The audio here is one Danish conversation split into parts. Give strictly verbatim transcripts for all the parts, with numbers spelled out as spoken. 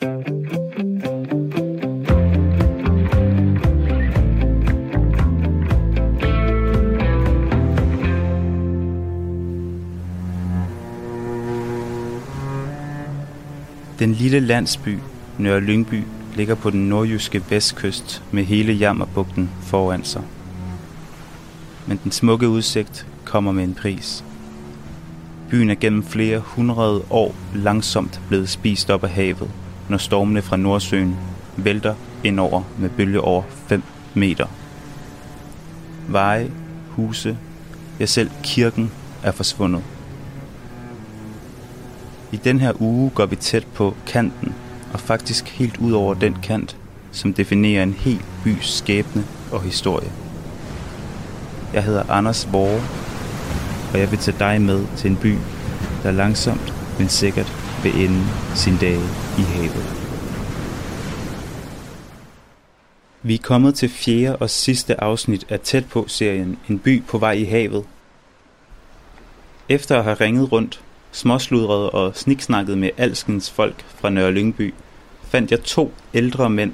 Den lille landsby Nørre Lyngby ligger på den nordjyske vestkyst med hele Jammerbugten foran sig. Men den smukke udsigt kommer med en pris. Byen er gennem flere hundrede år langsomt blevet spist op af havet, når stormene fra Nordsøen vælter indover med bølge over fem meter. Veje, huse, ja selv kirken er forsvundet. I den her uge går vi tæt på kanten, og faktisk helt ud over den kant, som definerer en hel bys skæbne og historie. Jeg hedder Anders Borg, og jeg vil tage dig med til en by, der langsomt, men sikkert vil ende sine dage i havet. Vi er kommet til fjerde og sidste afsnit af Tæt på-serien En by på vej i havet. Efter at have ringet rundt, småsludret og sniksnakket med alskens folk fra Nørre Lyngby, fandt jeg to ældre mænd,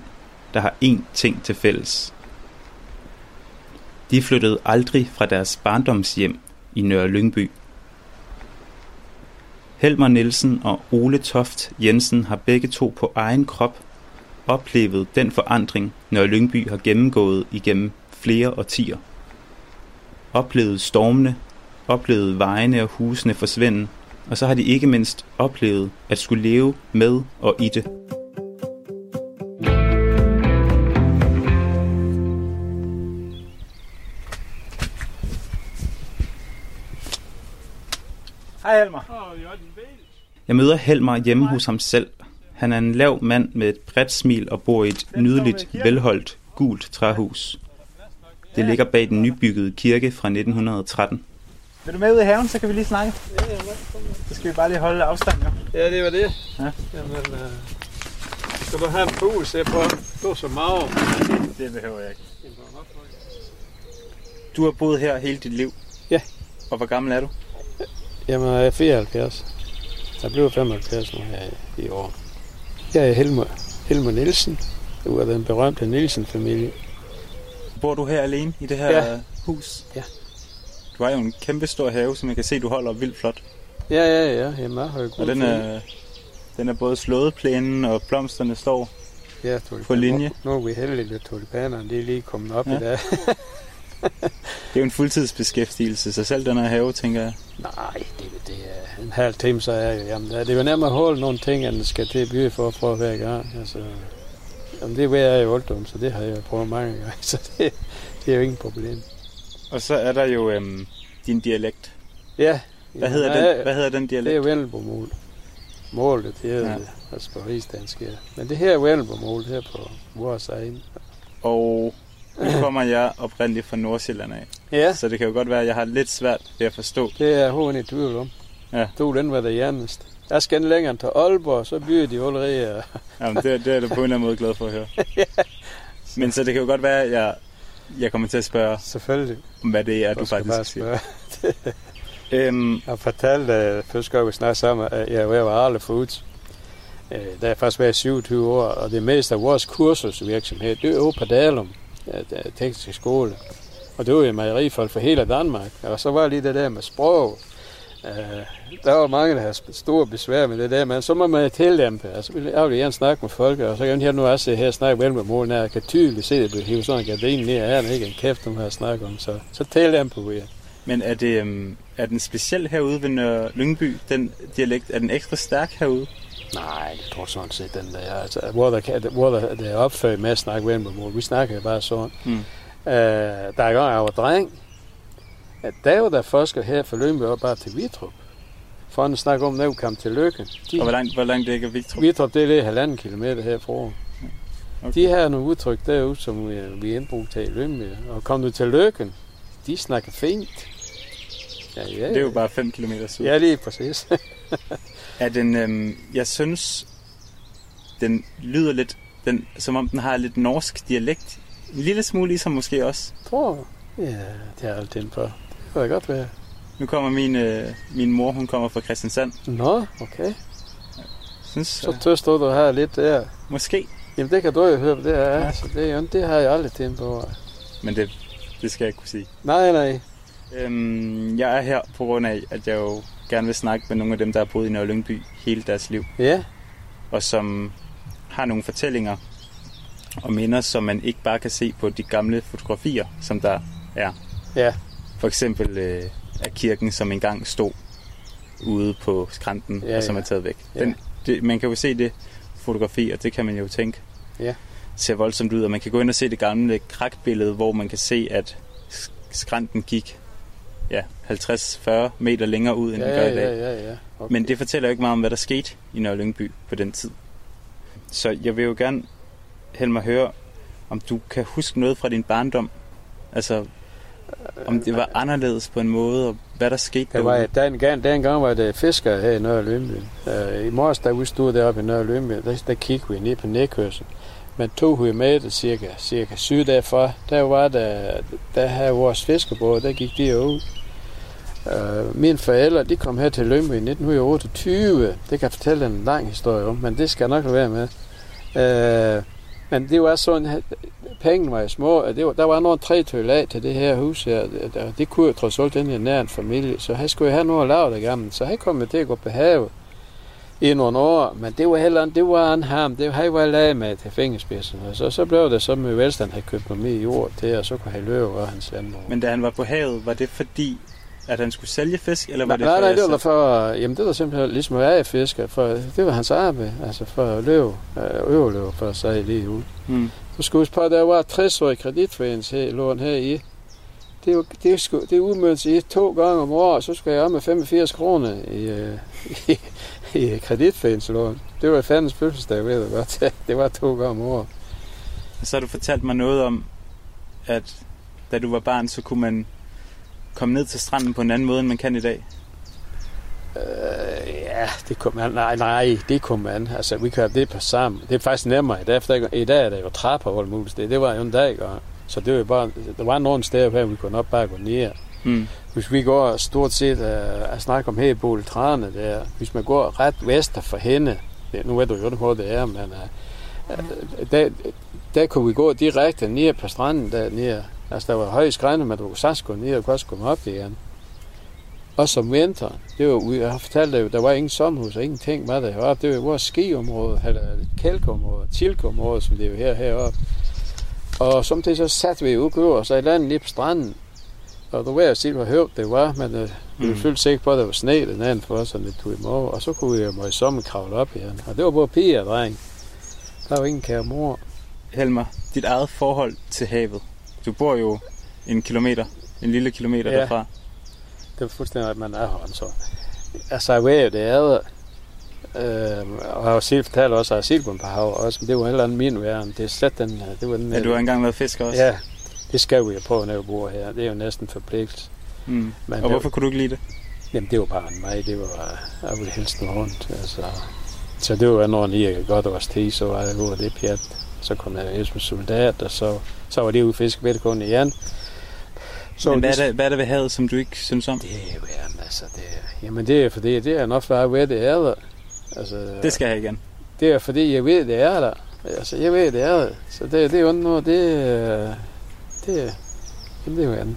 der har én ting til fælles. De flyttede aldrig fra deres barndomshjem i Nørre Lyngby. Helmer Nielsen og Ole Toft Jensen har begge to på egen krop oplevet den forandring, Nørre Lyngby har gennemgået igennem flere årtier. Oplevede stormene, oplevede vejene og husene forsvinde, og så har de ikke mindst oplevet at skulle leve med og i det. Hej Helmer. Jeg møder Helmer hjemme hos ham selv. Han er en lav mand med et bredt smil og bor i et nydeligt, velholdt, gult træhus. Det ligger bag den nybyggede kirke fra nitten tretten. Vil du med ud i haven, så kan vi lige snakke? Ja, ja, så skal vi bare lige holde afstand, jo. Ja, det var det. Ja. Jamen, øh, skal du have en fugl, så jeg prøver at stå så meget. Det behøver jeg ikke. Du har boet her hele dit liv? Ja. Og hvor gammel er du? Jamen, jeg er fireoghalvfjerds. Jeg bliver femoghalvfjerds nu her i år. Jeg er Helmer, Helmer Nielsen. Du er den berømte Nielsen-familie. Bor du her alene i det her ja. hus? Ja. Du har jo en kæmpe stor have, som jeg kan se, du holder vildt flot. Ja, ja, ja. Jamen, jeg har jo god den er, den er både slådeplænen, og blomsterne står ja, på linje. Nu, nu er vi heldige, at tulipanerne de er lige kommet op ja. i dag. Det er jo en fuldtidsbeskæftigelse, så selv den her have, tænker jeg. Nej, det, det er en halv time, så er jeg jamen, det er jo nærmere at holde nogle ting, end skal til by for at prøve hver gang. Altså, jamen, det er jeg jo oldum, så det har jeg prøvet mange gange, så det, det er jo ingen problem. Og så er der jo øhm, din dialekt. Ja. Hvad hedder, nej, den, hvad hedder den dialekt? Det er Vendelbomål. Målet, det hedder ja. det. Altså på rigsdansk, ja. Men det her er Vendelbomål, her på vores egen. Og nu kommer jeg oprindeligt fra Nordsjælland af. Ja. Så det kan jo godt være, at jeg har lidt svært ved at forstå. Det er hun i tvivl om. Ja. Du, den var det hjernest. Jeg skal længere til Aalborg, så bliver de allerede. Jamen, det, det er du på en eller anden måde glad for at høre. Ja. Men så det kan jo godt være, at jeg... Jeg kommer til at spørge, selvfølgelig, hvad det er, du, du faktisk siger. øhm. Jeg fortalte, uh, først skal vi snakke sammen, at jeg var aldrig forut. Uh, der er faktisk været syvogtyve år, og det meste af vores kursusvirksomhed, det er jo på Dalum, uh, tekniske skole. Og det var jo mejerifolk fra hele Danmark. Og så var lige det der med sprog. Uh, der var mange, der havde store besvær med det der, men så må man tillæmpe. Altså, jeg vil gerne snakke med folk, og så kan jeg nu også se her og snakke vel med målen, og jeg kan tydeligt se, at det bliver hivet sådan en gardin ned af, ikke en kæft, de har snakket om, så, så tillæmper vi. Men er det um, er den speciel herude ved Nørre Lyngby, den dialekt, er den ekstra stærk herude? Nej, jeg tror sådan set, den der, altså, hvor der, hvor der, der er opført med at snakke vel med målen, vi snakker bare sådan. Mm. Uh, der er jo en dreng, at der var der forskere her for Lønby og bare til Vitrup. For at snakke om, når vi kom til Lykke. De, og hvor langt, hvor langt det ikke er Vitrup? Vitrup, det er lige halvanden kilometer herfra. Okay. De har nogle udtryk derude, som vi, vi indbrugte til i Lønby. Og kom du til Lykken, de snakker fint. Ja, ja. Det er jo bare fem kilometer syd. Ja, lige præcis. er den, øhm, jeg synes, den lyder lidt, den, som om den har lidt norsk dialekt. En lille smule ligesom måske også. Tror jeg. Ja, det er altid på. Det kan godt være. Nu kommer min, øh, min mor, hun kommer fra Kristiansand. Nå, okay. Synes, så tøster du her lidt der. Måske. Jamen det kan du jo høre, det er. Ja. Så det, det har jeg aldrig tænkt på. Men det, det skal jeg ikke kunne sige. Nej, nej. Øhm, jeg er her på grund af, at jeg jo gerne vil snakke med nogle af dem, der har boet i Nørre Lyngby hele deres liv. Ja. Og som har nogle fortællinger og minder, som man ikke bare kan se på de gamle fotografier, som der er. Ja. For eksempel øh, er kirken, som engang stod ude på skrænten, ja, og som ja. er taget væk. Den, ja. det, man kan jo se det fotografi, og det kan man jo tænke ja. ser voldsomt ud. Og man kan gå ind og se det gamle krakbillede, hvor man kan se, at skrænten gik ja, halvtreds til fyrre meter længere ud, end ja, den gør i dag. Ja, ja, ja. Okay. Men det fortæller jo ikke meget om, hvad der skete i Nørre Lyngby på den tid. Så jeg vil jo gerne, Helmer, høre, om du kan huske noget fra din barndom. Altså, om det var anderledes på en måde, og hvad der skete der derude. Den, den gang var det fiskere her i Nørre Lyngby. Uh, I morges, da vi stod deroppe i Nørre Lyngby, der, der kiggede vi ned på nedkørselen. Men to hundrede meter, cirka, cirka syd derfra, der var der, der havde vores fiskebåd, der gik de ud. Uh, mine forældre, de kom her til Lyngby i nitten otteogtyve. Det kan fortælle en lang historie om, men det skal nok være med. Uh, Men det var sådan, pengene var små, og det var, der var nogen tre tøl af til det her hus her, og det kunne jo trods alt den her nær en familie, så han skulle jo have noget at lave derhjemme, så han kom jo til at gå på havet i nogle år, men det var heller en, det var en ham, det var han var lavet med til fingerspidsen, og så, så blev det så med velstand, han købte noget mere jord til, og så kunne han løbe over hans landbrug. Men da han var på havet, var det fordi, at han skulle sælge fisk, eller var nej, det for? Nej, nej, det var for, jamen det var simpelthen ligesom at være fisker, for det var hans arbejde, altså for at løbe, øveløbe for at sejle lige ud. Mm. Så skulle huske på, at der var tres-årig kreditforeningslån her i. Det, det, det udmøntes i to gange om året, så skulle jeg om med femogfirs kroner i, i, i kreditforeningslån. Det var fandens fødselsdag, ved jeg godt. Det var to gange om året. Så har du fortalt mig noget om, at da du var barn, så kunne man kom ned til stranden på en anden måde, end man kan i dag? Øh, ja, det kom man. Nej, nej, det kom man. Altså, vi kørte det på sammen. Det er faktisk nemmere i dag, for der, i dag er der jo trapper og muligt. Det, det var jo en dag, og, så det var jo bare, der var nogle steder her, vi kunne nok bare gå ned. Mm. Hvis vi går stort set uh, at snakke om her på Træne der, hvis man går ret vest for hende, det, nu ved du jo ikke, hvor det er, men uh, uh, der, der kunne vi gå direkte ned på stranden dernede. Altså, der var høje skrænter, men du kunne sagtens gå ned og kunne også komme op igen. Og som vinter, det var, jeg har fortalt dig, der var ingen sommerhus og ingenting med det heroppe. Det var vores skiområde, eller kælkeområde, tilkeområde, som det er jo her heroppe. Og samtidig så satte vi udgøver, så i landet lige på stranden. Og du var jo sige, hvor højt det var, men øh, vi var fuldt sikker på, at der var sne den anden for os, så det tog i morgen. Og så kunne vi jo må i sommer kravle op igen. Og det var både piger og dreng. Der var ingen kære mor. Helmer, dit eget forhold til havet. Du bor jo en kilometer, en lille kilometer ja. derfra. Det er fuldstændig, at man er her. Så. Altså, jeg ved jo, det er øh, og jeg har selv fortalt også, at jeg har set på en par hav også, men det var heller ikke min verden. Det er slet den, det var den. Ja, du har engang været fisker også? Ja, det skal vi jo på, når jeg bor her. Det er jo næsten forpligtet. Mm. Og hvorfor var, kunne du ikke lide det? Jamen, det var bare en mig. Det var, jeg ville helst noget rundt. Altså. Så det var, når jeg ikke godt års tid, så var jeg over det pjat. Så kom jeg jo som soldat, og så, så var det ude fiske ved kun igen. Så men hvad er, det, hvad er det ved havet, som du ikke synes om? Det er jo jamen, altså, det er, jamen det er fordi, det er nok bare ved, det er der. Altså, det skal jeg igen. Det er fordi, jeg ved, det er der. Altså, jeg ved, det er der. Så det, det er jo noget, det er, det, jamen, det er jo andet.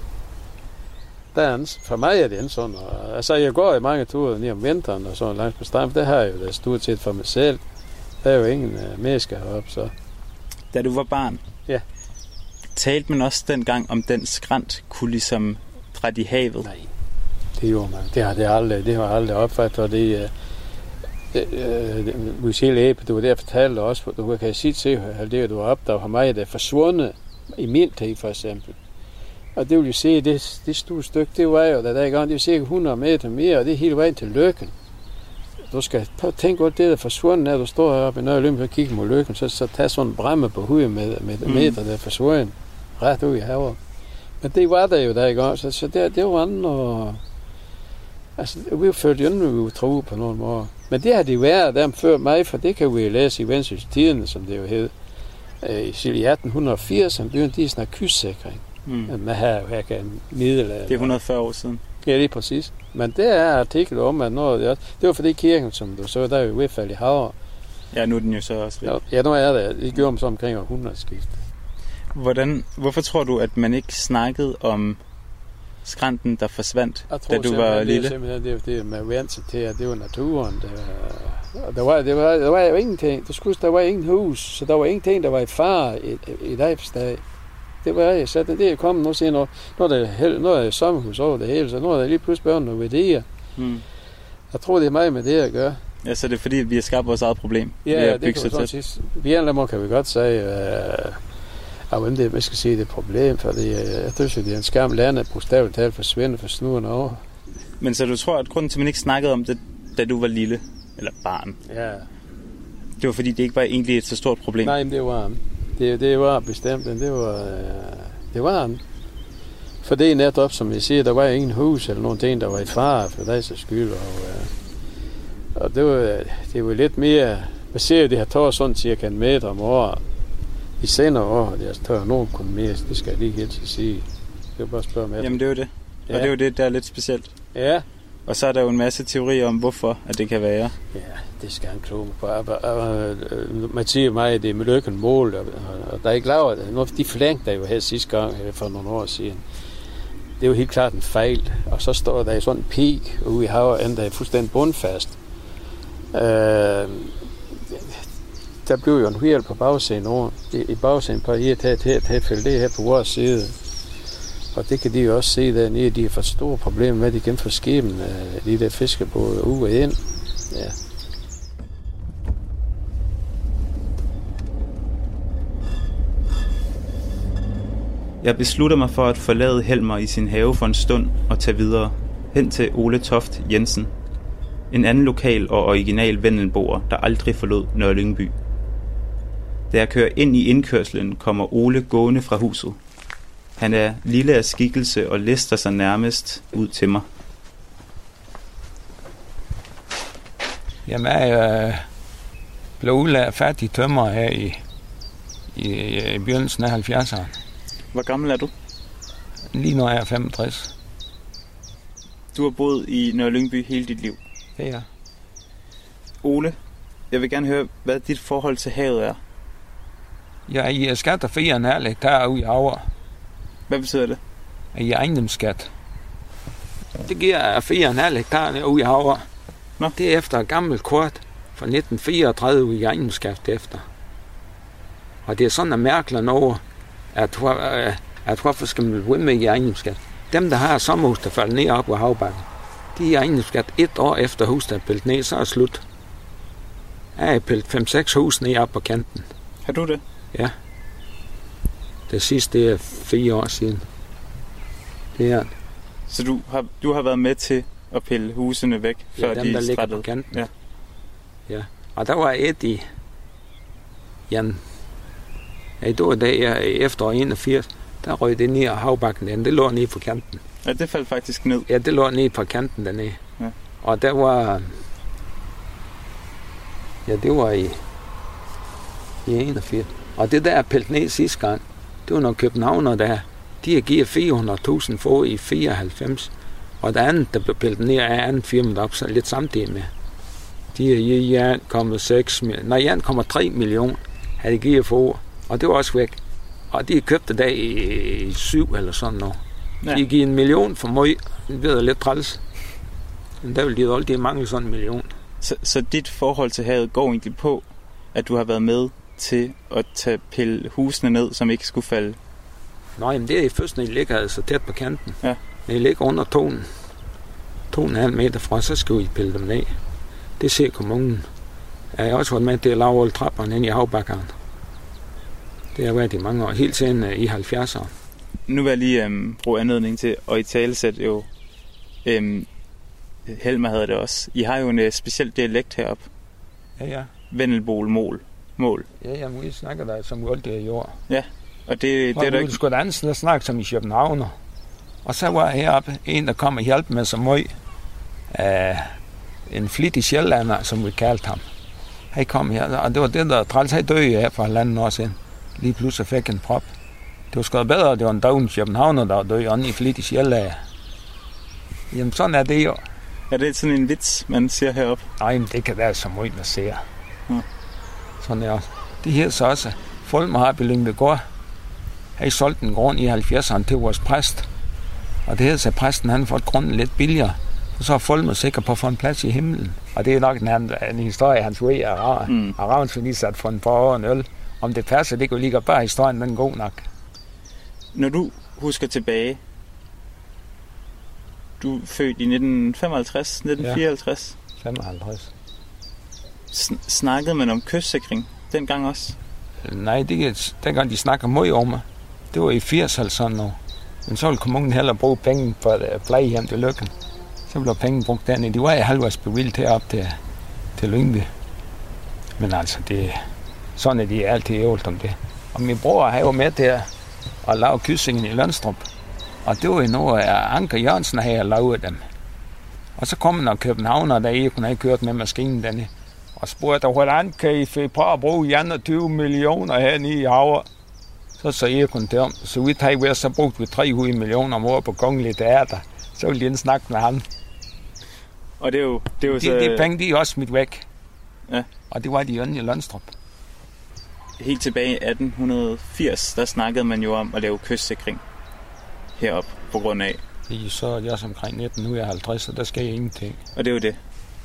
Der er en, for mig er det en sådan, og, altså jeg går i mange ture lige om vinteren og sådan langs på stranden, for det har jeg jo da stort set for mig selv. Der er jo ingen uh, mennesker heroppe, så. Da du var barn, ja. talte man også dengang om den skrænt kunne ligesom drætte i havet? Nej, det gjorde man. Det har jeg aldrig, det har aldrig opfattet, og det vi selv æbe, det var det, jeg fortalte også, for du kan sige til, at det, du har opdaget for mig, der er forsvundet i min tid, for eksempel. Og det vil jo sige, det, det store stykke, det var jo, der der i gang, det er cirka hundrede meter mere, og det er hele vejen til Løkken. Du skal tænke godt, det der forsvundet, når du står heroppe i Nørre Lyngby og kigger mod Løkken, så, så tager sådan en bremme på hovedet med, med mm. meter, der er forsvundet ret ud i havet. Men det var der jo der i gang, så, så det, det var andet, og altså, vi følte jo ikke, vi var troet på nogen måde. Men det har de været dem før mig, for det kan vi læse i Vendsyssel-tiderne, som det jo hed, i atten hundrede og firs, som blev en del sådan en kystsikring. Mm. Men her, her kan middelalder. Det er hundrede og fyrre år siden. Ja, lige præcis. Men det er artiklet om, at noget, det var fordi kirken, som du så, der er jo i hvert fald i havet, Ja, nu er den jo så også væk. Ja, nu er det. Det gjorde man så omkring århundrede skift. Hvordan, hvorfor tror du, at man ikke snakkede om skrænten, der forsvandt, da du var lille? Jeg tror simpelthen, det er fordi, man vant sig til, at det var naturen. Der, der, var, der, var, der var jo ingenting. Der, skulle, der var ingen hus, så der var ingenting, der var i fare i, i Leipsdag. Det var jeg. Så det er kommet nu siger, når, når der er, når der er sommerhus over det hele, så nu er der lige pludselig børn nogle værdier. Hmm. Jeg tror, det er meget med det at gøre. Ja, så det er fordi, vi har skabt vores eget problem. Ja, det kan vi godt. Vi andre må kan vi godt sige, øh, og hvem det, man skal sige, det er et problem, for jeg synes, det er en skam, landet bogstaveligt talt forsvinder for snuren over. Men så du tror, at grunden til, at man ikke snakkede om det, da du var lille, eller barn, ja, det var fordi, det ikke var egentlig et så stort problem? Nej, men det var det, det var bestemt, men det var det var for det er netop, som jeg siger, der var ingen hus eller nogen ting, der var i fare for deres skyld, og, og det var det var lidt mere, man ser jo, det her tår sådan cirka en meter om året. I senere år, jeg tør nogen kun mere, det skal jeg lige helt til sige. Det er bare at spørge med. Jamen det er jo det. Og ja, det er jo det, der er lidt specielt. Ja. Og så er der jo en masse teorier om, hvorfor at det kan være. Ja, det skal han kloge på. Man siger mig, at det er med lykken mål, og der er ikke lavet. De forlængte der jo her sidste gang, for nogle år siden. Det er jo helt klart en fejl. Og så står der sådan en pik ude i havet, endda er fuldstændig bundfast. Øh... Der blev jo en hjælp på bagsiden over. I bagsiden på I her tilfælde, det her på vores side. Og det kan de jo også se dernede, de har fået store problemer med, at de kan få skibene, de der fiskebåde ude og ind. Ja. Jeg beslutter mig for at forlade Helmer i sin have for en stund og tage videre hen til Ole Toft Jensen. En anden lokal og original vendelboer, der aldrig forlod Nørre Lyngby. Da jeg kører ind i indkørslen, kommer Ole gående fra huset. Han er lille af skikkelse og lister sig nærmest ud til mig. Jamen, jeg øh, blev udlært fattig tømrer her i, i, i begyndelsen af halvfjerdserne. Hvor gammel er du? Lige nu er jeg femogtres. Du har boet i Nørre Lyngby hele dit liv? Det er. Ole, jeg vil gerne høre, hvad dit forhold til havet er. Jeg er skat af fire komma fem hektar ude i havet. Hvad betyder det? Jeg er ejendomsskat. Det giver fire komma fem hektar ude i havet. Nå. Det er efter et gammelt kort fra nitten fireogtredive ude i ejendomsskat efter. Og det er sådan, at mærkler over, at, at, at hvorfor skal man blive med i ejendomsskat? Dem, der har sommerhus, der falder ned op ved havbakken, de er ejendomsskat et år efter huset er pillet ned, så er det slut. Jeg har pillet fem seks hus ned op på kanten. Har du det? Ja. Det sidste, det er fire år siden. Det er. Så du har, du har været med til at pille husene væk, før ja, dem, de er strattede? Ja, der ligger på kanten. Ja. Ja. Og der var et i... Jan. Ja, i dag i efteråret enogfirs, der røg det ned af havbakken den. Det lå ned på kanten. Ja, det faldt faktisk ned. Ja, det lå ned på kanten dernede. Ja. Og der var... Ja, det var i... I enogfirs. Og det der er pillet ned sidste gang, det var nogle københavnere, der de har givet fire hundrede tusind få i fireoghalvfems. Og der andet, der blev pillet ned af andet firma op, så lidt samtidig med. De har givet en komma tre millioner, havde de givet få, og det var også væk. Og de har købt det der i syv eller sådan noget. Ja. De giver en million for mig. Det bliver lidt træls. Men der vil de jo aldrig mangle sådan en million. Så, så dit forhold til havet går egentlig på, at du har været med til at tage pille husene ned, som ikke skulle falde? Nej, jamen det er i først, når I ligger altså tæt på kanten. Ja. Når I ligger under tonen, to komma fem meter fra, så skal I pille dem ned. Det ser kommunen. Jeg har også været med til at lave alle trapperne inde i havbakkerne. Det har været i mange år, helt siden i halvfjerdserne. Nu vil jeg lige øhm, bruge anledning til, og i talesæt jo, øhm, Helmer havde det også. I har jo en øh, speciel dialekt heroppe. Ja, ja. Vendelbomål. Mål. Ja, ja, vi snakker der som uld der i år. Ja, og det, det er der ikke... skulle danse, der snakker som i københavner. Og så var heroppe en, der kom og hjalp med så meget. Af en flittig sjællander, som vi kaldte ham. Han kom her, og det var det, der træls. Han døde her for halvanden år siden. Lige pludselig fik en prop. Det var skrevet bedre, det var en døgn i københavner, der var døde, og en flittig sjællander. Jamen, sådan er det jo. Er det sådan en vits, man siger heroppe? Nej, men det kan være så meget, man siger. Ja. sådan der. Det her så også, Folmer har Lyngbygaard, han solgte en grund i halvfjerdserne til vores præst. Og det hedder sig, at præsten han fået grunden lidt billigere. Og så er Folmer sikker på at få en plads i himlen. Og det er nok en, en, en historie, han skulle af Ravns, lige sat for en par år en øl. Om det passer, det kunne ligge bare historien, den er god nok. Når du husker tilbage, du er født i nitten femoghalvtreds, nitten fireoghalvtreds. Ja, femoghalvtreds. S- snakkede man om kystsikring dengang også? Nej, det, dengang de snakker meget om mig. Det var i firserne sådan noget. Men så ville kommunen heller bruge penge på at pleje hjem til Lykken. Så blev penge brugt dernede. De var i halvårs bevildt herop til, til Lyngby. Men altså, det, sådan er de altid ævlet om det. Og min bror havde jo med til at, at lave kyssingen i Lønstrup. Og det var jo noget af Anker Jørgensen havde lavet dem. Og så kom nogle københavner, der ikke kunne have kørt med maskinen dernede. Og spurgte, hvordan kan I få på at bruge enogtyve millioner hernede i haver? Så sagde jeg kun til ham, så vidt har I været, så brugt vi tre hundrede millioner om året på Kongelige Teater. Så ville de ikke snakke med ham. Og det er jo... Det er jo så... de, de penge, de er også smidt væk. Ja. Og det var de øjne i Lønstrup. Helt tilbage i atten firs, der snakkede man jo om at lave kystsikring herop på grund af... Så er jeg omkring nitten halvtreds, så der sker ingenting. Og det er jo det.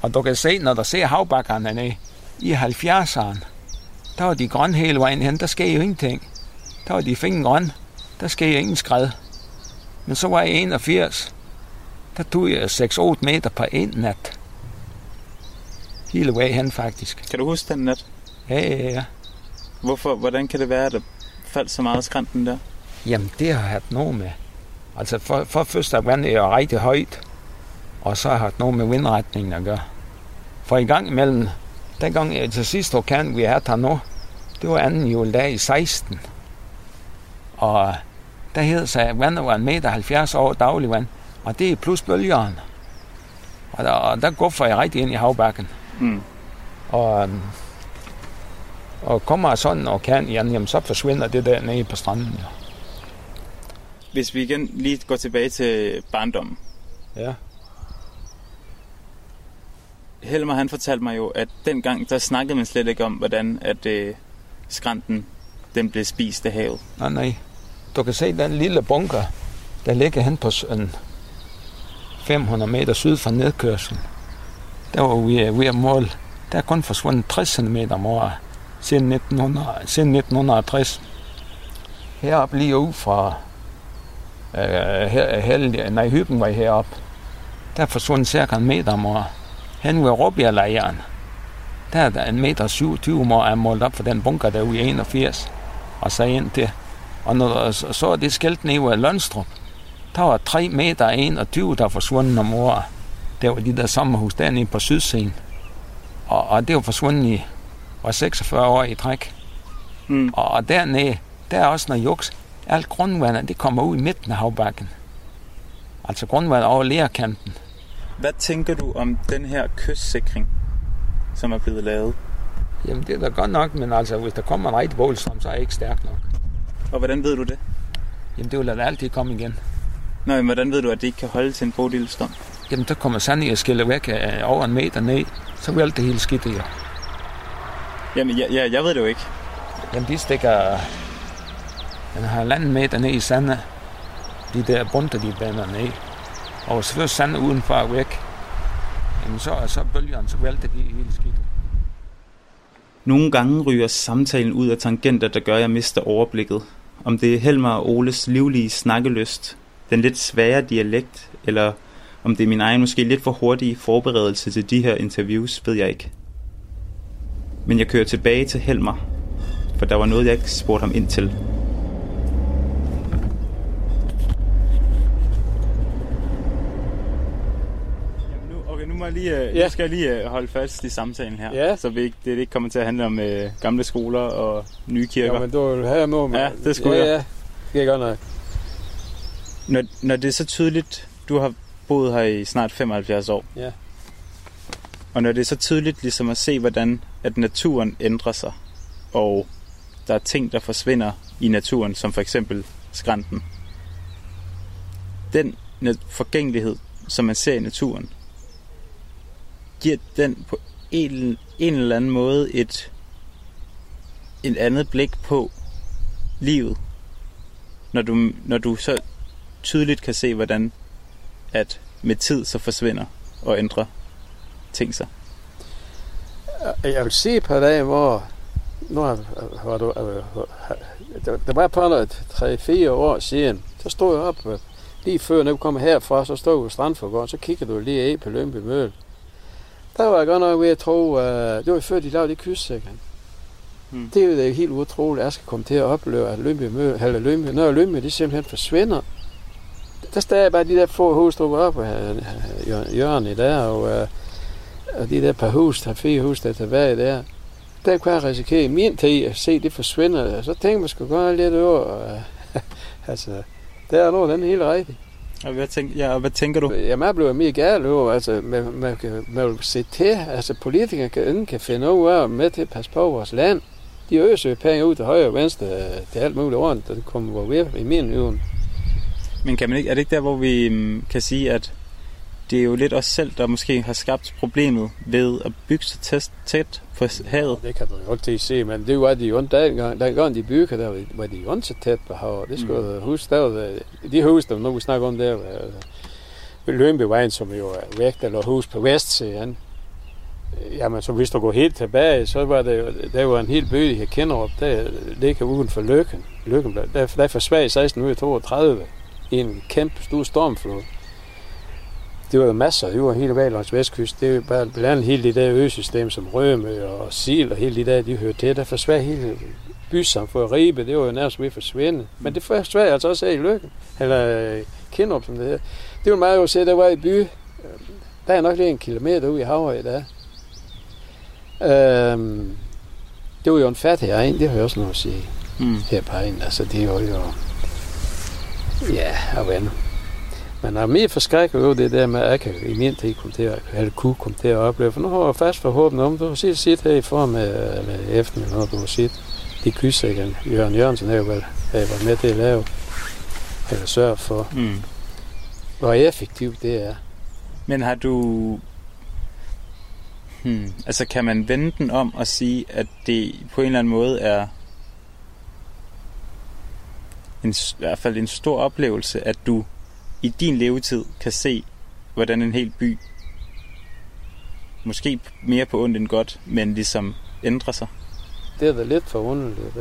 Og du kan se, når der ser havbakkerne nede i halvfjerdserne, der var de grønne hele vejen hen, der sker jo ingenting. Der var de fingre grønne, der sker jo ingen skred. Men så var jeg enogfirs, der tog jeg seks til otte meter på en nat. Hele vejen hen faktisk. Kan du huske den nat? Ja, ja, ja. Hvorfor, hvordan kan det være, at der faldt så meget skrænten der? Jamen, det har jeg haft noget med. Altså, for, for først er vandet jo rigtig højt, og så har jeg haft noget med vindretningen at gøre. For i gang imellem, dengang til sidste orkan, vi har haft her nu, det var anden juledag i seksten. Og der hedder sig, at vandet var en meter halvfjerds over dagligvand, og det er plus bølgeren. Og der, og der guffer jeg rigtig ind i havbakken. Mm. Og, og kommer sådan en orkan igen, jamen, så forsvinder det der nede på stranden. Ja. Hvis vi igen lige går tilbage til barndommen. Ja. Helmer, han fortalte mig jo, at dengang, der snakkede man slet ikke om, hvordan at øh, skrænten, den blev spist af havet. Nej, nej. Du kan se den lille bunker, der ligger hen på en fem hundrede meter syd fra nedkørslen. Der var vi ved at måle. Der er kun forsvundet tres centimeter om året siden nitten hundrede og tres. Heroppe lige ud fra... Nej, Hyben var heroppe. Der er forsvundet cirka en meter om året. Hen ved Råbjerglejeren, der er der en meter syvogtyve mor er målt op for den bunker derude i enogfirs. Og så ind til. Og når, så er det skælt ned ved Lønstrup. Der var tre meter enogtyve, der er forsvundet om året. Der var de der sommerhus dernede på sydsiden. Og, og det var forsvundet i var seksogfyrre år i træk. Mm. Og, og dernede, der er også noget juks. Alt grundvandet, det kommer ud i midten af havbakken. Altså grundvandet over lerkanten. Hvad tænker du om den her kystsikring, som er blevet lavet? Jamen, det er da godt nok, men altså, hvis der kommer en rigtig vålstrøm, så er jeg ikke stærk nok. Og hvordan ved du det? Jamen, det vil da altid komme igen. Nå, men hvordan ved du, at det ikke kan holde til en bodilstrøm? Jamen, der kommer sand i at skille væk over en meter ned, så vil alt det hele skidt i. Jamen, ja, ja, jeg ved det jo ikke. Jamen, de stikker en halvanden meter ned i sandet, de der bunter, de bander ned. Og så sandet udenfor og væk. Jamen så er så bølgerne, så vælter de hele skidt. Nogle gange ryger samtalen ud af tangenter, der gør, jeg mister overblikket. Om det er Helmer og Oles livlige snakkelyst, den lidt svære dialekt, eller om det er min egen måske lidt for hurtige forberedelse til de her interviews, ved jeg ikke. Men jeg kører tilbage til Helmer, for der var noget, jeg ikke spurgte ham ind til. Lige, ja. Jeg skal lige holde fast i samtalen her, ja. Så vi ikke, det ikke kommer til at handle om øh, gamle skoler og nye kirker. Ja, men du vil have med. Ja, det skulle ja, jeg. Ja, det gør noget. Når, når det er så tydeligt, du har boet her i snart femoghalvfjerds år, ja. Og når det er så tydeligt ligesom at se, hvordan at naturen ændrer sig, og der er ting, der forsvinder i naturen, som for eksempel skrænten. Den forgængelighed, som man ser i naturen, giver den på en, en eller anden måde et et andet blik på livet, når du, når du så tydeligt kan se, hvordan at med tid så forsvinder og ændrer ting sig? Jeg vil se på dag, hvor nu har, har du, har, det var på tre fire år siden, så stod jeg op lige før, når vi kom herfra, så stod vi på Strandforgården, så kiggede du lige af på Lyngby Mølle. Der var jeg godt nok ved at tro, at det var før de lavede det kystsækken. Hmm. Det er jo det helt utroligt, at jeg skal komme til at opleve, at Lyngby Mølle, Lyngby, Nørre Lyngby, de simpelthen forsvinder. Der står bare de der få hus, der var op på hjørnet der, og, og de der par hus, der fire hus, der er tilbage der. Der kunne jeg risikere i min tid at se, det forsvinder. Og så tænkte man sgu godt lidt over. Altså, der er noget, den er helt rigtigt. Og hvad tænker, ja, og hvad tænker du? Jamen, jeg blev mere galt over. Altså, man, man, man vil se til. Altså, politikere kan, kan finde ud af med til at passe på vores land. De øser penge ud til højre og venstre. Det er alt muligt rundt, og det kommer hvor vi i min øvn. Men kan man ikke, er det ikke der, hvor vi kan sige, at det er jo lidt os selv, der måske har skabt problemet ved at bygge sig tæt på havet? Ja, det kan du jo ikke se, men det var de jo dengang, dengang de bygger, der var de jo så tæt på havet. Det skulle mm. huske, der var de hus, der nu vi snakker om der, ved Lønbyvejen, som jo er væk, der lå hus på vestsiden. Jamen, så hvis du går helt tilbage, så var det jo, der var en hel by, jeg kender op, der ligger uden for Løkken. Løkken der, der forsvag i seksten toogtredive i en kæmpe stor stormflod. Det var jo masser, det var hele Vejlands vestkyst. Det var bare blandt andet hele det der øsystem, som Rømø og Sild og hele det der, de hørte til. Der forsvandt hele bysamfundet Ribe, det var jo nærmest ved at forsvinde. Men det forsvandt altså også i Løkken, eller Kinderup, som det hedder. Det var meget jo at se, der var i by. Der er nok lige en kilometer ude i havet i dag. Øhm, det var jo en fattig egen, det har jeg også noget at sige. Mm. Her på egen, altså det var jo... Ja, og hvad nu? Men jeg er mere forskrækket over det der med, at jeg kan i min tid komme til at, kunne komme til at opleve. For nu har jeg fast forhåbentlig om, du har set sit her i form med, med eftermiddag, når du har set de kystsækken, Jørgen Jørgensen har jo vel, været med til at lave, eller sørge for, mm. hvor effektivt det er. Men har du... Hmm. Altså kan man vende den om og sige, at det på en eller anden måde er... En, i hvert fald en stor oplevelse, at du i din levetid kan se, hvordan en hel by, måske mere på ondt end godt, men ligesom ændrer sig. Det er da lidt for underligt.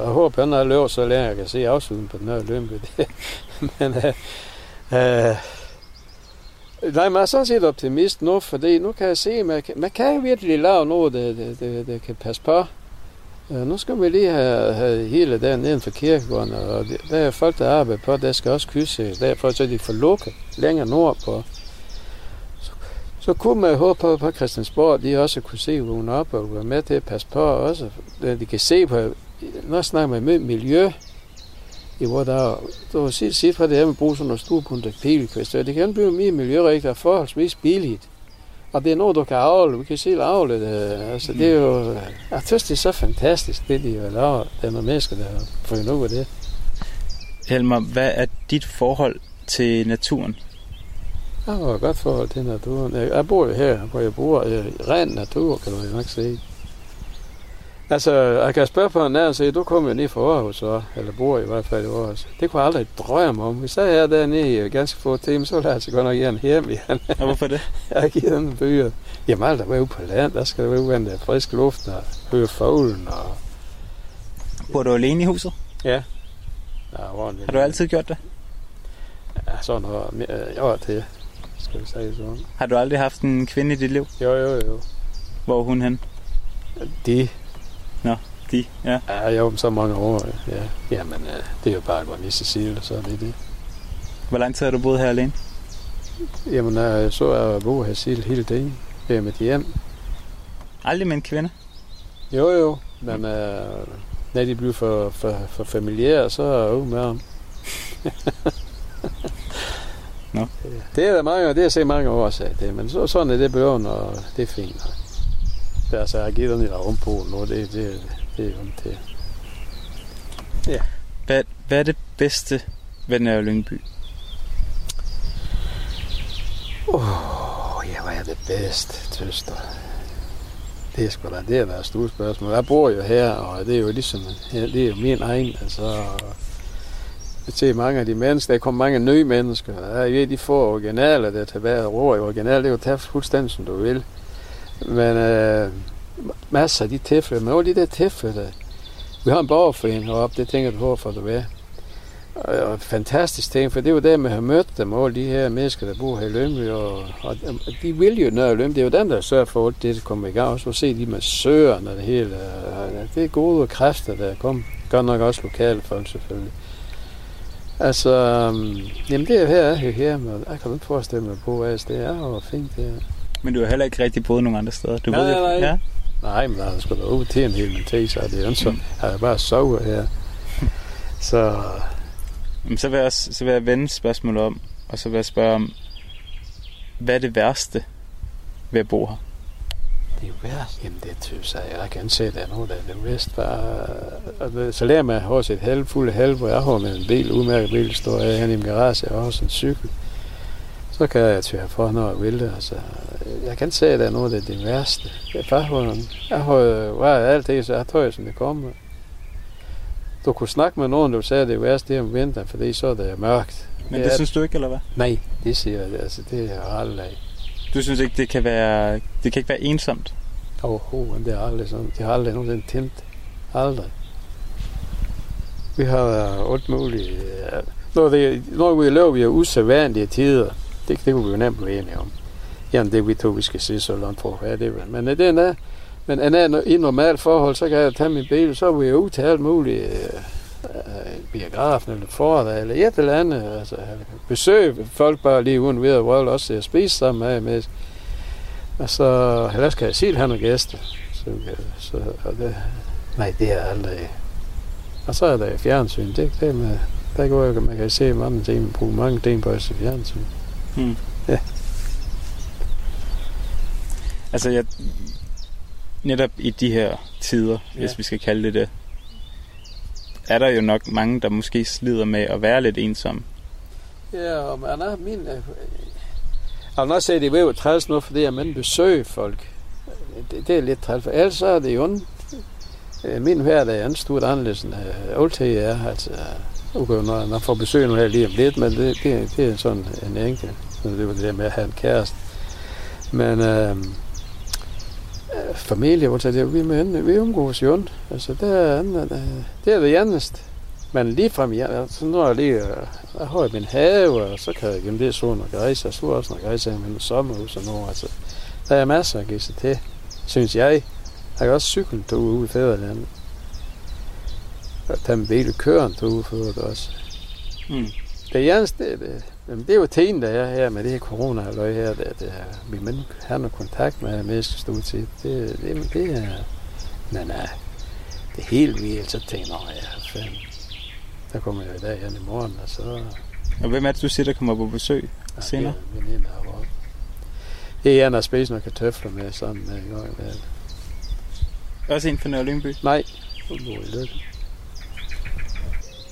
Jeg håber, når jeg løber så længe, jeg kan se afsiden på den her Lønby. Men øh, øh, nej, man er sådan set optimist nu, fordi nu kan jeg se, man kan, man kan virkelig lave noget, det, det, det, det kan passe på. Nu skal vi lige have, have hele dagen neden for kirkegården, og der er folk, der arbejder på, der skal også kysses, derfor så de får lukket længere nordpå. Så, så kunne man håbe på, på Christiansborg, de også kunne se ugen op og være med til at passe på også. De kan se på, når jeg snakker med miljø, i hvor der er set fra det her med at bruge sådan nogle store punktapilkvister, det kan blive mere miljørigt og forholdsvis billigt. Og det er noget, du kan afle. Vi kan selv afle det. Altså, det er jo... Jeg synes, det er så fantastisk, det de har lavet. Der er nogle mennesker, der har fundet ud af det. Helmer, hvad er dit forhold til naturen? Jeg har et godt forhold til naturen. Jeg bor jo her, hvor jeg bor. Ren natur, kan man jo nok sige. Altså, jeg kan spørge på en anden side. Du kommer jo ned fra Aarhus, så, eller bor i hvert fald i Aarhus. Det kunne jeg aldrig drømme om. Hvis jeg er dernede i ganske få timer, så lader jeg så godt nok gerne hjem igen. Og hvorfor det? Jeg giver den byer. Jamen, aldrig var ude på land. Der skal der være ude af frisk luft og høre fuglen. Og... Bor du alene i huset? Ja. Nå, har du altid gjort det? Ja, sådan har jeg år til, skal vi sige sådan. Har du aldrig haft en kvinde i dit liv? Jo, jo, jo. Hvor er hun hen? De... Nå, de, ja. Ja, jeg om så mange år, ja. Jamen, det er jo bare at gå næste side, så er det det. Hvor lang tid har du boet her alene? Jamen, jeg så er jeg boet her siden hele dagen. Det er mit hjem. Aldrig med en kvinde? Jo, jo. Men mm. uh, når de bliver for, for, for familiære, så er jeg jo med om. Nå. Det er der mange år, det har jeg set mange år også af det. Men så, sådan er det børn, og det er fint. Altså, jeg giver dem et rum på nu, det, det, det er jo det. Ja. Hvad, hvad er det bedste ved Nørre Lyngby? Åh, oh, ja, hvad er det bedste, tøster? Det er sgu da, det har været et stort spørgsmål. Jeg bor jo her, og det er jo ligesom, det er jo min egen, altså. Jeg ser mange af de mennesker, der kommer mange nye mennesker. Der er jo de få originaler, der er tilbage og roer i original. Det er jo tage fuldstændig, som du vil. Men øh, masser af de tilfælde, men alle de der tilfælde. Vi har en borgerforening heroppe, det tænker du på, for du er. Og, og fantastisk ting, for det er jo der, man har mødt dem, alle de her mennesker, der bor her i Lyngby. Og, og de vil jo Nørre Lyngby. Det er jo den, der sørger for alt det, der kommer i gang. Og så se de massører, når det hele og, det er gode kræfter, der kommer. Godt nok også lokale folk, selvfølgelig. Altså, um, jamen det her er jo her, men jeg kan ikke forestille mig på, hvad det er, og fint det er. Men du har heller ikke rigtig boet nogen andre steder, du nej, ved nej, nej. Ja? Nej, men der er sgu da ude til en hel min tæs, så det er jo sådan, at jeg bare sover her. Så... Jamen, så vil jeg, også, så vil jeg vende spørgsmålet om, og så vil jeg spørge om, hvad er det værste ved at bo her? Det er værst. Jamen det synes jeg, jeg kan se, at der er noget, der er det værst. Bare... Så lærer man hos et halv, fulde halv, hvor jeg har med en bil, udmærket bil, står jeg hen i min garage, jeg har også en cykel. Så kan jeg tørre for, når jeg vil det. Altså, jeg kan se, at der er noget, der er det værste. Jeg har jo alt det, så jeg tøjer, som det kommer. Du kunne snakke med nogen, der sagde, at det værste det er om vinteren, fordi så er det mørkt. Men det, det synes du ikke, eller hvad? Nej, det siger jeg. Altså, det er jeg aldrig af. Du synes ikke, det kan være, det kan ikke være ensomt? Overhovedet, det er aldrig sådan. Det har aldrig nogensinde tændt. Aldrig. Vi har alt muligt. Når, det, når vi laver, vi er usædvanlige tider. Det, det kunne vi jo nemt blive enige om. Jamen, det vi to, vi skal se så langt for, hvad det er. Men det er, men er i normalt forhold, så kan jeg tage min bil, så er vi jo ud til alt muligt. Biografen eller forret eller et eller andet, altså besøg folk bare lige uden videre world også at spise sammen af med, og så ellers kan jeg sige, at han er gæster, så, så det, nej det er aldrig, og så er der fjernsyn, det, det med, der går jo, man kan se mange ting, bruge mange ting på at fjernsyn. Hmm. Ja. Altså jeg, netop i de her tider, ja, hvis vi skal kalde det det, er der jo nok mange, der måske slider med at være lidt ensomme. Ja, og man har min... Jeg har også set, at det er jo træls nu, fordi jeg man besøger folk. Det, det er lidt træls, for ellers er det jo... Min hverdag er anstudt anderledes end altid er. Altså, okay, når man får besøg nu her lige om lidt, men det, det, det er sådan en enkel. Det var det der med at have en kæreste. Men... Øh, familie, hvor det er, vi med, vi omgås jo ondt. Altså, det er det, er det jerneste. Men lige frem i hjernen, så når jeg lige jeg har min have, og så kan jeg gennem det så noget græs, og så også noget græs af min sommerhus og noget. Altså, der er masser at give sig til, synes jeg. Jeg kan også cykle en tog ude i fædrelandet. Og tage min bil og køre en tog ude for det også. Mm. Det jerneste, det, det, det, det er jo tiden, der er her med det her corona-halløj her, der, der vi mennesker har noget kontakt med mennesker stort set. Det, det, det er... Men nej, det hele vildt, så tænker jeg, at jeg der kommer jeg i dag igen i morgen, og så... Og hvem er det, du siger, der kommer på besøg ja, senere? Ja, min ene er råd. Det er en, der spiser nogle kartøfler med sammen med en gang. Også en fra Nørre Lyngby? Nej, hun bor i Lykke.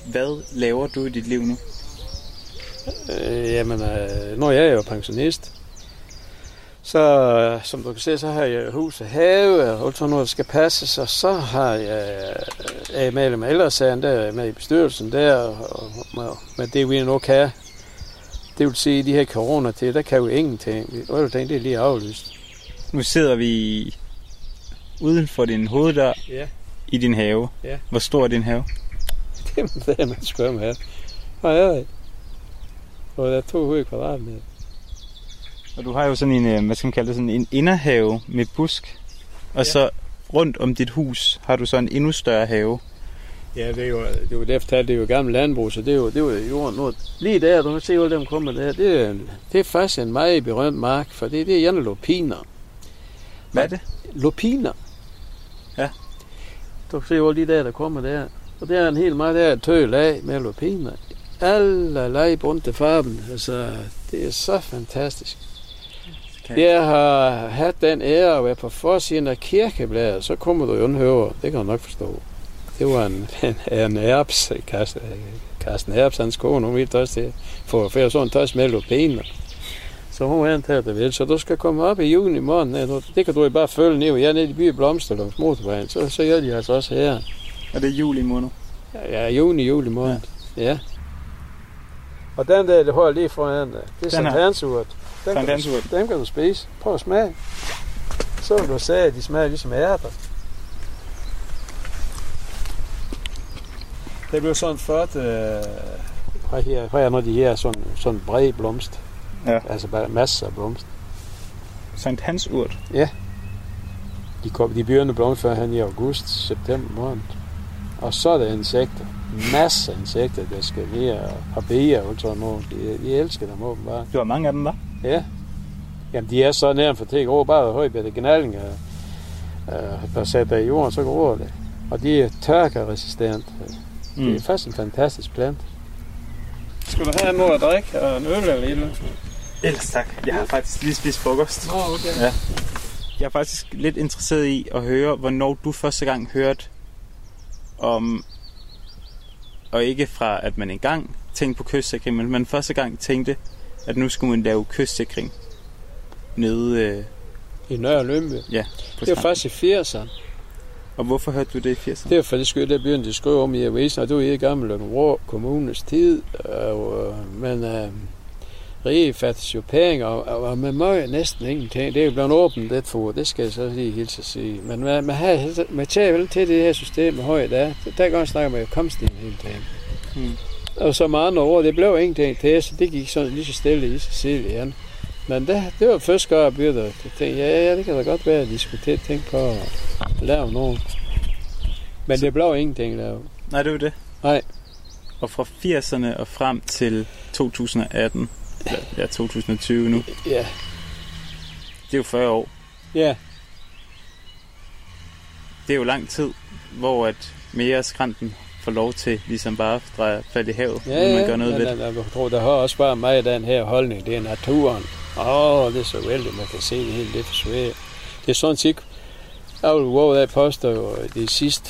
Hvad laver du i dit liv nu? Øh, jamen, øh, når jeg er jo pensionist, så øh, som du kan se, så har jeg hus og have, og sådan noget, der skal passes, og så har jeg øh, med med ældresagen der, med i bestyrelsen der, og, og med det vi nu kan. Det vil sige, at de her corona til, der kan jo ingenting. Vi, øh, det er lige aflyst. Nu sidder vi uden for din hoveddør, ja, i din have. Ja. Hvor stor er din have? Jamen, det er man spørger om her. Hvor er det? Og der er to hundrede kvadratmeter. Og du har jo sådan en, hvad skal man kalde det, sådan en inderhave med busk. Og ja, så rundt om dit hus har du så en endnu større have. Ja, det er jo, det er jo derfor, det er jo gammel landbrug, så det er jo, det er jo jorden nu. Lige der, du kan se alle dem kommer der, det er, det er faktisk en meget berømt mark, for det, det er jerne lupiner. Hvad er det? Lupiner. Ja. Du kan se alle de der, der kommer der. Og der er en hel meget der tøl af med lupiner. Alle lege rundt til farben. Altså, det er så fantastisk. Okay. Jeg har haft den ære at være på forsiden af kirkebladet, så kommer du jo undhøver. Det kan jeg nok forstå. Det var en, en, en Erbs, Carsten, Carsten Erbs, hans kone, hun ville tøjs til, for at få sådan en tøjs med lupiner. Så hun henter det vel, så du skal komme op i juni måned. Det kan du jo bare følge ned, jeg er nede i byen Blomsterlunds motorvejen, så, så gør de altså også her. Og det er juli måned? Ja, juni, juli måned, ja. ja. Og den der, det holder lige foran dig, det er Sankt Hans-Urt. Den, den, den, den kan du spise. Prøv at smage. Så vil du sige, at de smager ligesom ærter. Det blev sådan flot. Øh... Her, her, her når de her er sådan, sådan bred blomst. Ja. Altså bare masser af blomst. Sankt Hans-Urt? Ja. De, kom, de begyndte blomstføren i august, september måned. Og så er der insekter. Masser af insekter, der skal være og bæger og sådan noget. De, de elsker dem åbenbart. Du har mange af dem, hva'? Ja. Jamen, de er så nærmest for tæk over bare højbætte gnallinger, øh, der sætter i jorden, så går det. Og de er tørkeresistente. Mm. Det er faktisk en fantastisk plant. Skal du have noget at drikke og en øl eller et eller andet? Ellers tak. Jeg har faktisk lige spist frokost. Åh, oh, okay. Ja. Jeg er faktisk lidt interesseret i at høre, hvornår du første gang hørte om, og ikke fra at man engang tænkte på kystsikring, men man første gang tænkte, at nu skulle man lave kystsikring nede øh... i Nørre Lyngby. Ja, det var faktisk i firserne. Og hvorfor hørte du det i firserne? Det var faktisk det, der begyndte at skrive om i avisen, og det var i Gammeløkken-Vrå kommunes tid, og man øh, rige fattes jo penge, og, og man må næsten ingenting. Det er jo blevet åbent lidt for, det skal jeg så lige hilse at sige. Men man, man, har, man tager vel til det her system med højt af. Der kan man snakke med komstenen hele tiden. Hmm. Og så meget andre ord, det blev ingenting til, så det gik sådan lige så stille i sig selv igen. Men det, det var første gang, jeg begyndte at tænke, ja, ja, det kan da godt være, at de skulle til at tænke på at lave nogen. Men så det blev ingenting lavet. Nej, det var det. Nej. Og fra firserne og frem til to tusind atten, ja, to tusind tyve nu. Ja. Det er jo fyrre år. Ja. Det er jo lang tid, hvor at mere skrænten får lov til ligesom bare at falde i havet, ja, når man gør noget ja, ved det. Ja, jeg tror, der har også bare mig i den her holdning. Det er naturen. Åh, oh, det er så vældigt, man kan se det hele. Det forsværer. Det er sådan set, jeg vil gå ud af poster jo de sidste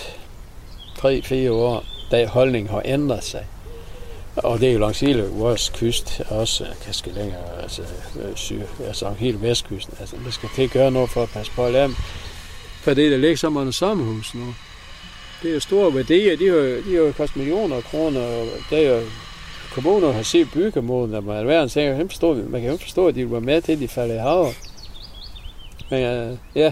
tre fire år, da holdningen har ændret sig. Og det er jo langs hele vores kyst, også kanskje længere, altså syg, altså hele vestkysten. Altså, man skal til at gøre noget for at passe på land. For det, der ligger som under sommerhus nu. Det er jo store værdier, de har jo, de har jo kostet millioner af kroner, og der er jo kommuner, der har set byggemåden, og man kan jo forstå, at de var med til, at de falder i havet. Men uh, ja,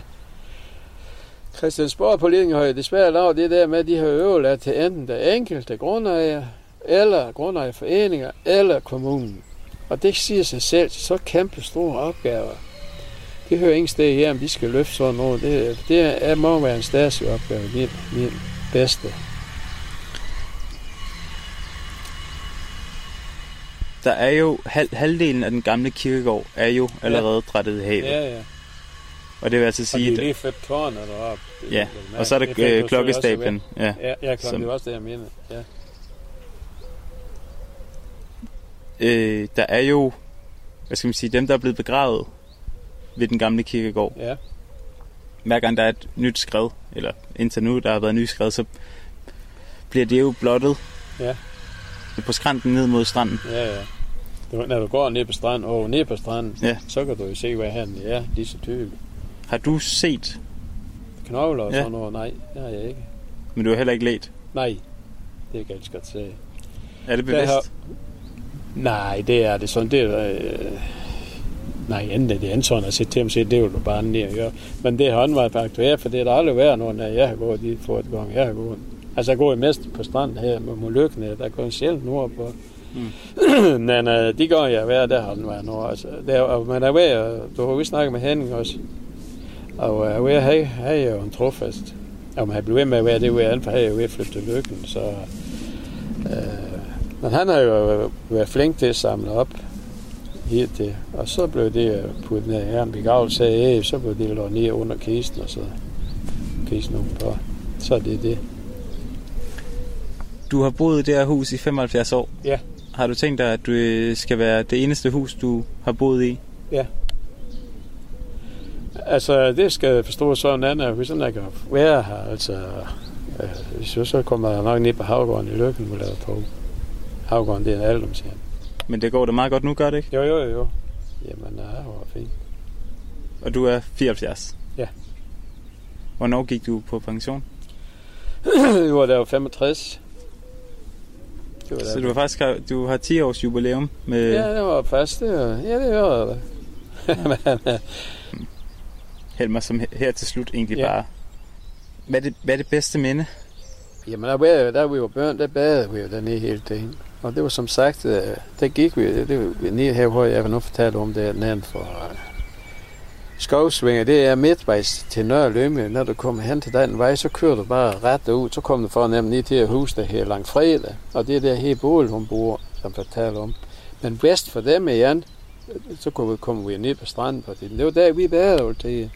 Christiansborg politikerne har jo desværre lavet det der med, at de har øvrigt til enten der enkelte grundejere, eller grundejerforeninger, eller kommunen. Og det siger sig selv, så kæmpe store opgaver. Det hører ingen sted her, om de skal løfte sådan noget. Det, det er, må være en statslig opgave, min, min bedste. Der er jo, hal, halvdelen af den gamle kirkegård er jo allerede ja. drættet i havet. Ja, ja. Og det vil altså sige... Og det er lige fedt tårnet deroppe. Ja, og så er der øh, klokkestablen. Ja, ja, ja klokken, som... det er også det, jeg mener. Ja. Øh, der er jo, hvad skal man sige, dem der er blevet begravet ved den gamle kirkegård. Ja. Hver gang der er et nyt skred, eller indtil nu, der har været et nyt skred, så bliver det jo blottet. Ja. På skrænten ned mod stranden. Ja, ja. Du, når du går ned på stranden, og ned på stranden, ja. så kan du jo se, hvad han er, lige så tydeligt. Har du set? Knogler og ja. sådan noget? Nej, det har jeg ikke. Men du har heller ikke let? Nej, det kan jeg godt se. Er det bevidst? Har... Nej, det er det sådan, det er... Øh... Nej, endda det er sådan at sætte til dem og sige, det vil du bare ned og gøre. Men det har håndvejt faktueret, for det er der aldrig været nogen af jer har gået, de får et gang, jeg har gået. Altså jeg går mest på stranden her med Moløkkene, der går sjældent nordpå. Mm. Men uh, de gange jeg har været, der har den været nord. Altså, der, og man er ved, du har jo snakket med Henning også, og jeg er ved, hey, hey, er jo en trofast. Og man er blevet med at være det, hvor jeg er, for hey, jeg er ved at flytte til Løkken, så... Uh, men han har jo været flink til at samle op. Det. Og så blev det puttet ned her, en begravelse sagde, hey, så blev det lagt ned under kisten, og så kisten ovenpå. Så er det det. Du har boet i det her hus i femoghalvfjerds år. Ja. Har du tænkt dig, at du skal være det eneste hus, du har boet i? Ja. Altså, det skal forstå sådan andet, hvis jeg kan være her. Altså, hvis jeg så kommer jeg nok ned på Havgården i Løkken, hvor jeg er på. Havgården, det er en alderdomshjem. Men det går da meget godt nu, gør det ikke? Jo, jo, jo. Jamen, nej, det var fint. Og du er fireoghalvfjerds? Ja. Hvornår gik du på pension? Det var der femogtres. Det var så du har faktisk du har ti års jubilæum med... Ja, det var første. Ja, det hører jeg da. Ja. Helmer, som her til slut egentlig ja. Bare... Hvad er, det, hvad er det bedste minde? Jamen, der, var, der vi var børn, der badede vi jo dernede hele dagen. Og det var som sagt, der gik vi, det var nede her, jeg har nu fortalt om det nede for Skovsvinger. Det er midtvejs til Nørre Lyngby. Når du kommer hen til den vej, så kører du bare ret derud. Så kommer du for nemlig ned til at huset der her langt fredag. Og det er der hele Bål, hun bor, som fortalte om. Men vest for dem igen, så kommer vi ned på stranden. Det var der, vi badede over til.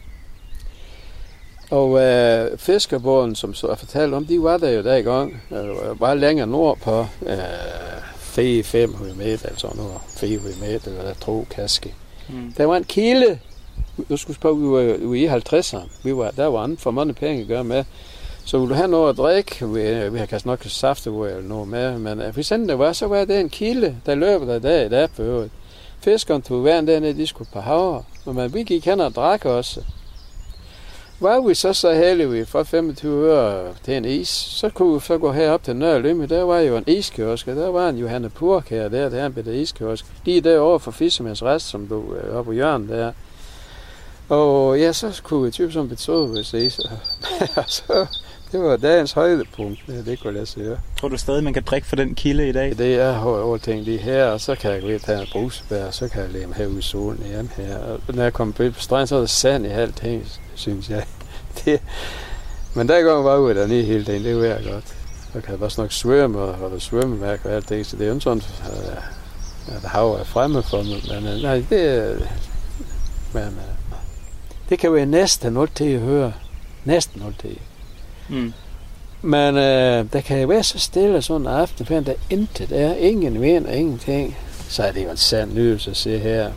Og øh, fiskerbåden, som jeg fortalte om, de var der jo der i gang. Øh, bare længere nord på øh, fem hundrede meter, altså nu fem hundrede meter, eller to kaske. Mm. Der var en kilde. Du skulle spørge, vi var ude i halvtredserne. Vi var, der var andet for mange penge at gøre med. Så ville du have noget at drikke? Vi, vi har kastet nok saft, hvor jeg noget med. Men hvis sådan det var, så var det en kilde, der løber der dag i dag på øvrigt. Fiskerne tog væren dernede, de skulle på havre. Men vi gik hen og drak også. Var vi så så heldige, vi fra femogtyve øre til en is, så kunne vi så gå herop til Nørre Lyngby. Der var jo en iskiosk, der var en Johanne Purk her, der, der er en bitte iskiosk. Lige derovre for Fiskemands Rest, som du er oppe på hjørnet der. Og ja, så kunne vi typisk som betød, hvis det is. Så det var dagens højdepunkt, ja, det kunne jeg lade sig høre. Tror du stadig, man kan drikke for den kilde i dag? Det er overtænkt lige her, og så kan jeg gå ind og tage en brusebær, så kan jeg lægge mig herude i solen hjemme her. Og når jeg kommer på stranden, så er der sand i alting, synes jeg. Det. Men der går man bare ud dernede hele dagen, det er jo værd godt. Så kan jeg bare snakke svømme og holde svømmemærk og alting, så det er jo ikke sådan, at havet er fremme for mig. Men nej, det, men, det kan være næsten nul til at høre. Næsten nul til. Mm. Men øh, der kan jo være så stille sådan en aften, for der intet er, ingen vind og ingenting. Så er det jo en sand nydelse at se her.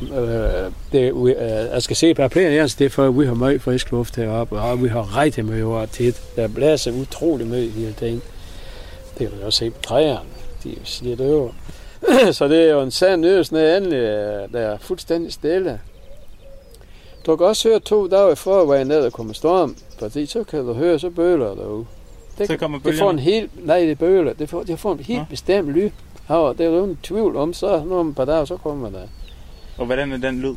Øh, det, øh, jeg skal se på planen, altså det er for, at vi har meget frisk luft heroppe, og vi har rigtig meget over tit. Der blæser utrolig meget hele tiden. Det kan du også se på træerne, de er jo slidt over. Så det er jo en sand nydelse, der er fuldstændig stille. Du kan også høre to dage forvejen, når der kommer storm, fordi så kan du høre, så bøler derude. Det, så kommer bølgerne? Det får en helt, nej, det bøler. Det får, det får en helt ja. Bestemt lyd. Og det er jo en tvivl om, så når man par dage, så kommer der. Og hvordan er den lyd?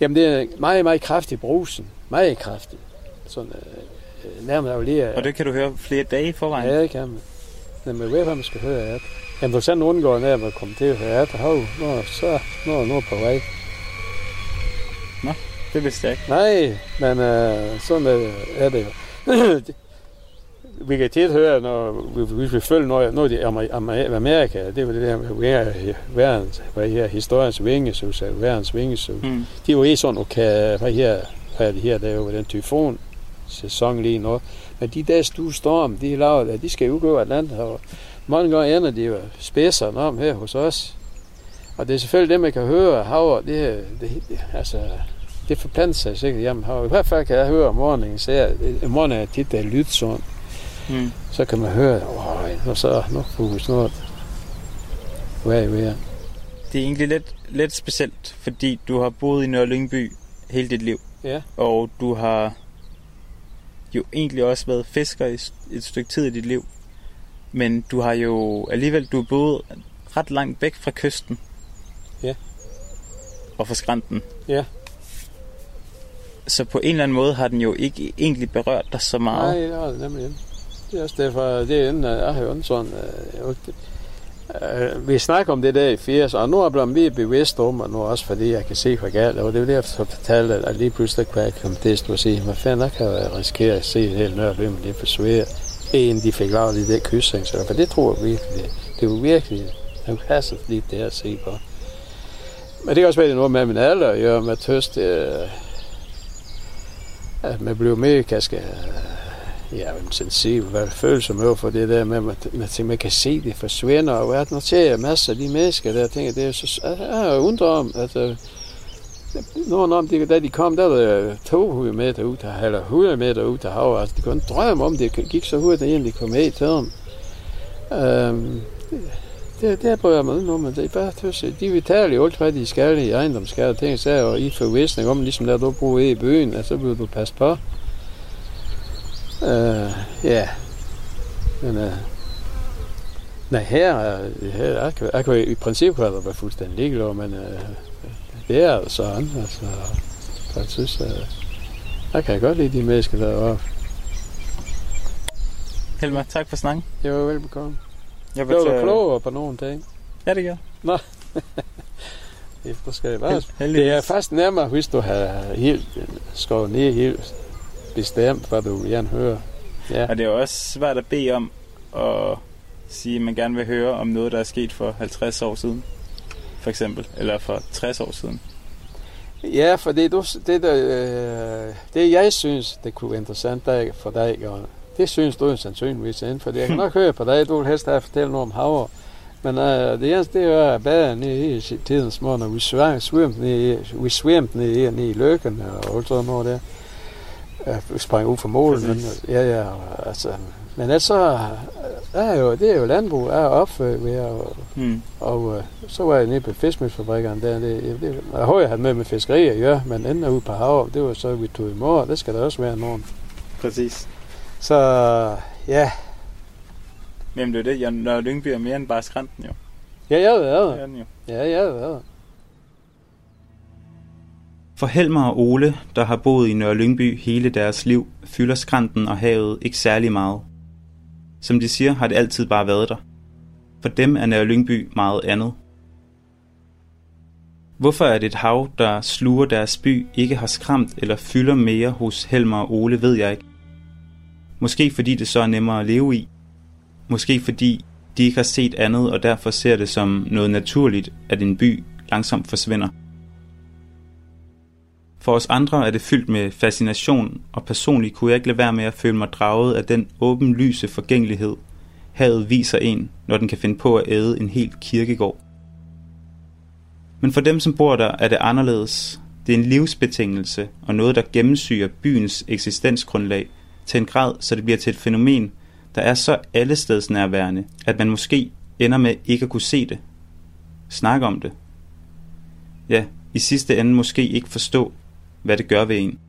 Jamen, det er meget, meget kraftig brusen. Meget kraftig. Sådan øh, nærmere af lige. Og det kan du høre flere dage forvejen? Ja, det kan man. Men man ved, hvad man skal høre af det. Jamen, for eksempel undgår når man kommer til at høre af det. Hov, når, så når man på vej. Nå. Det vidste jeg ikke. Nej, men øh, sådan øh, er det jo. Vi kan tit høre, når vi, vi følger noget, noget i Amerika, det er jo det der med verdens, hvad her, historiens vingesus, verdens vingesus. Mm. Det er jo ikke sådan, okay, hvad her, hvad er det her, der er jo den tyfonsæson lige nu. Men de der stuestorm, de er lavet af, de skal jo gå af landet, og mange gange ender de jo spidserne om her hos os. Og det er selvfølgelig det, man kan høre af havet, det, det, det altså... Det forplanter sig sikkert hjemme her. I hvert fald kan jeg høre om morgenen, så jeg, om morgenen er tit, der er lydt sådan. Mm. Så kan man høre, åh, og så nu fokus noget. Hvad er det? Det er egentlig lidt, lidt specielt, fordi du har boet i Nørre Lyngby hele dit liv. Ja. Og du har jo egentlig også været fisker i et stykke tid i dit liv. Men du har jo alligevel, du har boet ret langt væk fra kysten. Ja. Og fra skrænten. Ja. Så på en eller anden måde har den jo ikke egentlig berørt dig så meget. Nej, det har det nemlig. Det er også derfor, det er inden, jeg har jo sådan... Øh, vi snakker om det der i firserne, og nu er jeg blevet mere bevidst om, og nu også fordi jeg kan se, hvor galt det var. Det var det, jeg fortalte, at lige pludselig kunne jeg komme til at sige, hvad fanden, der kan jeg risikere at se et helt Nørre Lyngby, det forsvinder, inden de fik lavet i det kyssing. For det tror jeg virkelig. Det var virkelig en passet lidt det at se på. Men det kan også være noget med min alder, jeg er med tøst... Øh, at man bliver mere, kanskje, ja, sensibel, følsom over for det der med, at man, man kan se, det forsvinder, og at når ser masser af de mennesker der, tænker, det er så, jeg undrer om, at nogen om, de, da de kom, der var der to hundrede meter ud, eller hundrede meter ud af havet, altså de kunne drømme om, det gik så hurtigt, at de kom helt til dem. Øhm, Det, det prøver jeg med nu, men det er bare tøsigt. De vil tale jo alt, hvad de skal i ejendomsskader og ting, så er jo i forvisning om, ligesom der du bruger i byen, at så bliver du passe på. Øh, ja. Men, øh, nej, her, her jeg kan, jeg kan, i princippet kan jeg være fuldstændig ligeglad, men øh, det er altså sådan, altså, jeg synes, øh, jeg kan godt lide de mennesker deroppe. Helmer, tak for snakken. Jeg var velbekomme. Jeg blev du klogere på nogle ting? Ja, det gør. Nå. Det skal bare. Det er faktisk nemmere, hvis du har helt skrevet ned, helt bestemt, hvad du gerne hører. Ja. Og det er også svært at bede om at sige, at man gerne vil høre om noget, der er sket for halvtreds år siden, for eksempel, eller for tres år siden. Ja, for det, det, der, det jeg synes, det kunne være interessant for dig, det synes du sandsynligvis inden, for jeg kan nok høre på dig, du vil helst have at fortælle noget om havre. Men øh, det eneste, det er at bade nede i tidens morgen, og vi svømte nede, nede i løkken og alt sådan noget der. Vi sprang ud fra målen, men ja, ja, altså, men altså, er jo, det er jo landbrug, er opført ved, og, mm. og, og så var jeg nede på fiskemødsfabrikkerne der, det, det, jeg har jo haft med med fiskerier, ja, men enden ude på havet, det var så, vi tog i morgen, det skal der også være nogen. Præcis. Så ja. Jamen det er det, Nørre Lyngby er mere end bare skrænten jo. Ja, jeg har været der. Ja, jeg har været der. For Helmer og Ole, der har boet i Nørre Lyngby hele deres liv, fylder skrænten og havet ikke særlig meget. Som de siger, har det altid bare været der. For dem er Nørre Lyngby meget andet. Hvorfor er det et hav, der sluger deres by, ikke har skræmt eller fylder mere hos Helmer og Ole, ved jeg ikke. Måske fordi det så er nemmere at leve i. Måske fordi de ikke har set andet, og derfor ser det som noget naturligt, at en by langsomt forsvinder. For os andre er det fyldt med fascination, og personligt kunne jeg ikke lade være med at føle mig draget af den åbenlyse forgængelighed, havet viser en, når den kan finde på at æde en hel kirkegård. Men for dem, som bor der, er det anderledes. Det er en livsbetingelse, og noget, der gennemsyrer byens eksistensgrundlag, til en grad, så det bliver til et fænomen, der er så allestedsnærværende, at man måske ender med ikke at kunne se det, snakke om det. Ja, i sidste ende måske ikke forstå, hvad det gør ved en.